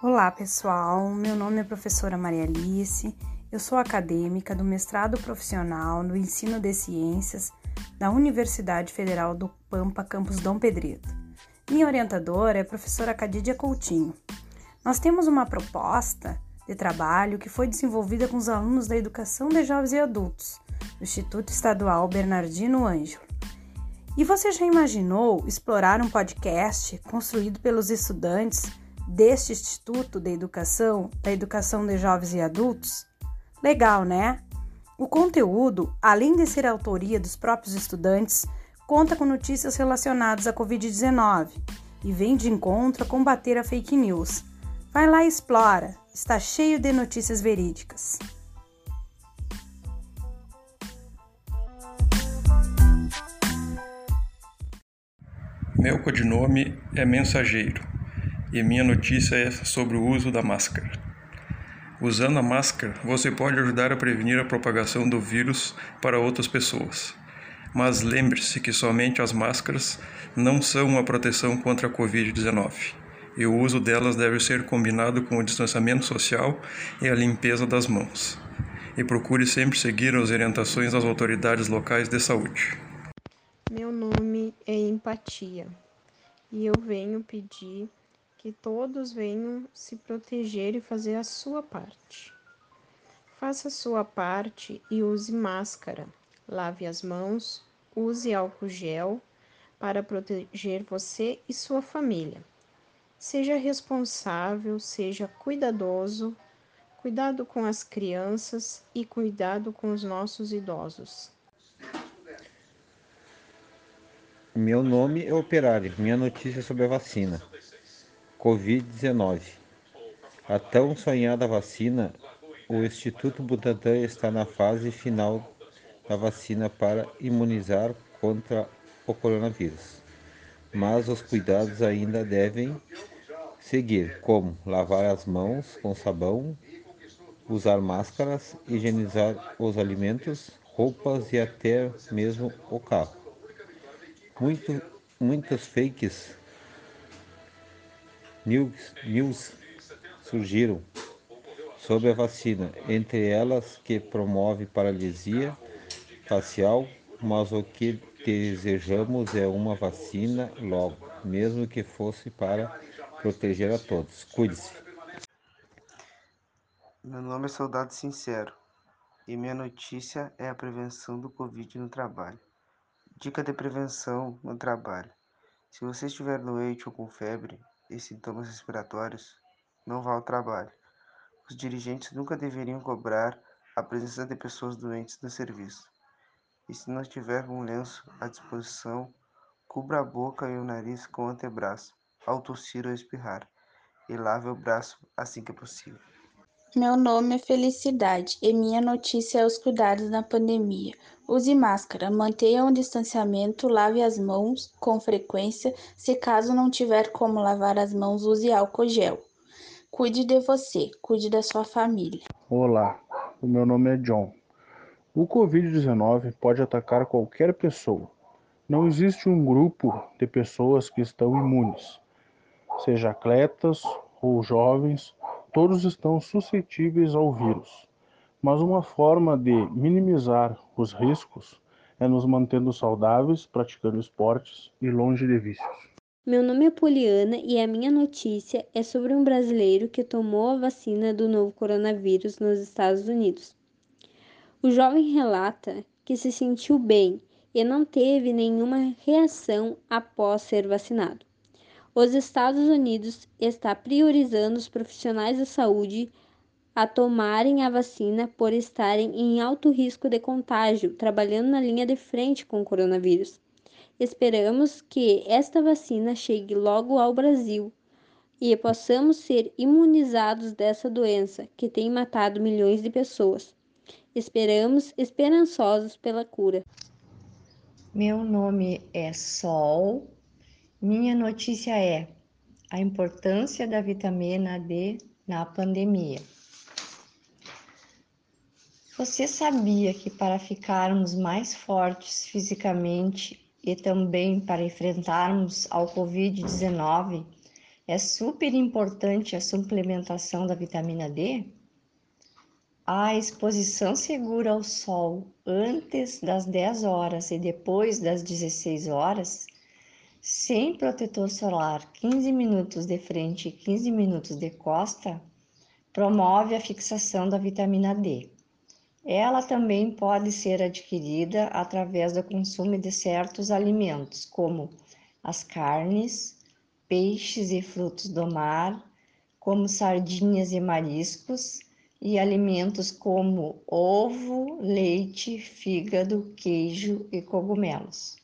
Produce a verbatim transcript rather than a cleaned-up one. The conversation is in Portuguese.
Olá pessoal, meu nome é professora Maria Alice, eu sou acadêmica do mestrado profissional no ensino de ciências da Universidade Federal do Pampa, Campus Dom Pedrito. Minha orientadora é a professora Cadídia Coutinho. Nós temos uma proposta de trabalho que foi desenvolvida com os alunos da Educação de Jovens e Adultos, do Instituto Estadual Bernardino Ângelo. E você já imaginou explorar um podcast construído pelos estudantes deste Instituto de Educação, da Educação de Jovens e Adultos? Legal, né? O conteúdo, além de ser autoria dos próprios estudantes, conta com notícias relacionadas à covid dezenove e vem de encontro a combater a fake news. Vai lá e explora, está cheio de notícias verídicas. Meu codinome é Mensageiro e minha notícia é sobre o uso da máscara. Usando a máscara, você pode ajudar a prevenir a propagação do vírus para outras pessoas. Mas lembre-se que somente as máscaras não são uma proteção contra a covid dezenove. E o uso delas deve ser combinado com o distanciamento social e a limpeza das mãos. E procure sempre seguir as orientações das autoridades locais de saúde. Meu nome é Empatia e eu venho pedir que todos venham se proteger e fazer a sua parte. Faça a sua parte e use máscara, lave as mãos, use álcool gel para proteger você e sua família. Seja responsável, seja cuidadoso, cuidado com as crianças e cuidado com os nossos idosos. Meu nome é Operário, minha notícia é sobre a vacina covid dezenove. A tão sonhada vacina, o Instituto Butantan está na fase final da vacina para imunizar contra o coronavírus. Mas os cuidados ainda devem seguir, como lavar as mãos com sabão, usar máscaras, higienizar os alimentos, roupas e até mesmo o carro. Muito, muitos fakes news, news surgiram sobre a vacina, entre elas que promove paralisia facial, mas o que desejamos é uma vacina logo, mesmo que fosse para proteger a todos. Cuide-se. Meu nome é Soldado Sincero e minha notícia é a prevenção do Covid no trabalho. Dica de prevenção no trabalho: se você estiver doente ou com febre e sintomas respiratórios, não vá ao trabalho. Os dirigentes nunca deveriam cobrar a presença de pessoas doentes no serviço. E se não tiver um lenço à disposição, cubra a boca e o nariz com o antebraço, ao tossir ou espirrar, e lave o braço assim que possível. Meu nome é Felicidade e minha notícia é os cuidados na pandemia. Use máscara, mantenha um distanciamento, lave as mãos com frequência. Se caso não tiver como lavar as mãos, use álcool gel. Cuide de você, cuide da sua família. Olá, o meu nome é John. O covid dezenove pode atacar qualquer pessoa. Não existe um grupo de pessoas que estão imunes. Seja atletas ou jovens, todos estão suscetíveis ao vírus. Mas uma forma de minimizar os riscos é nos mantendo saudáveis, praticando esportes e longe de vícios. Meu nome é Poliana e a minha notícia é sobre um brasileiro que tomou a vacina do novo coronavírus nos Estados Unidos. O jovem relata que se sentiu bem e não teve nenhuma reação após ser vacinado. Os Estados Unidos está priorizando os profissionais da saúde a tomarem a vacina por estarem em alto risco de contágio, trabalhando na linha de frente com o coronavírus. Esperamos que esta vacina chegue logo ao Brasil e possamos ser imunizados dessa doença que tem matado milhões de pessoas. Esperamos esperançosos pela cura. Meu nome é Sol. Minha notícia é a importância da vitamina D na pandemia. Você sabia que para ficarmos mais fortes fisicamente e também para enfrentarmos ao covid dezenove, é super importante a suplementação da vitamina D? A exposição segura ao sol antes das dez horas e depois das dezesseis horas, sem protetor solar, quinze minutos de frente e quinze minutos de costa, promove a fixação da vitamina D. Ela também pode ser adquirida através do consumo de certos alimentos, como as carnes, peixes e frutos do mar, como sardinhas e mariscos, e alimentos como ovo, leite, fígado, queijo e cogumelos.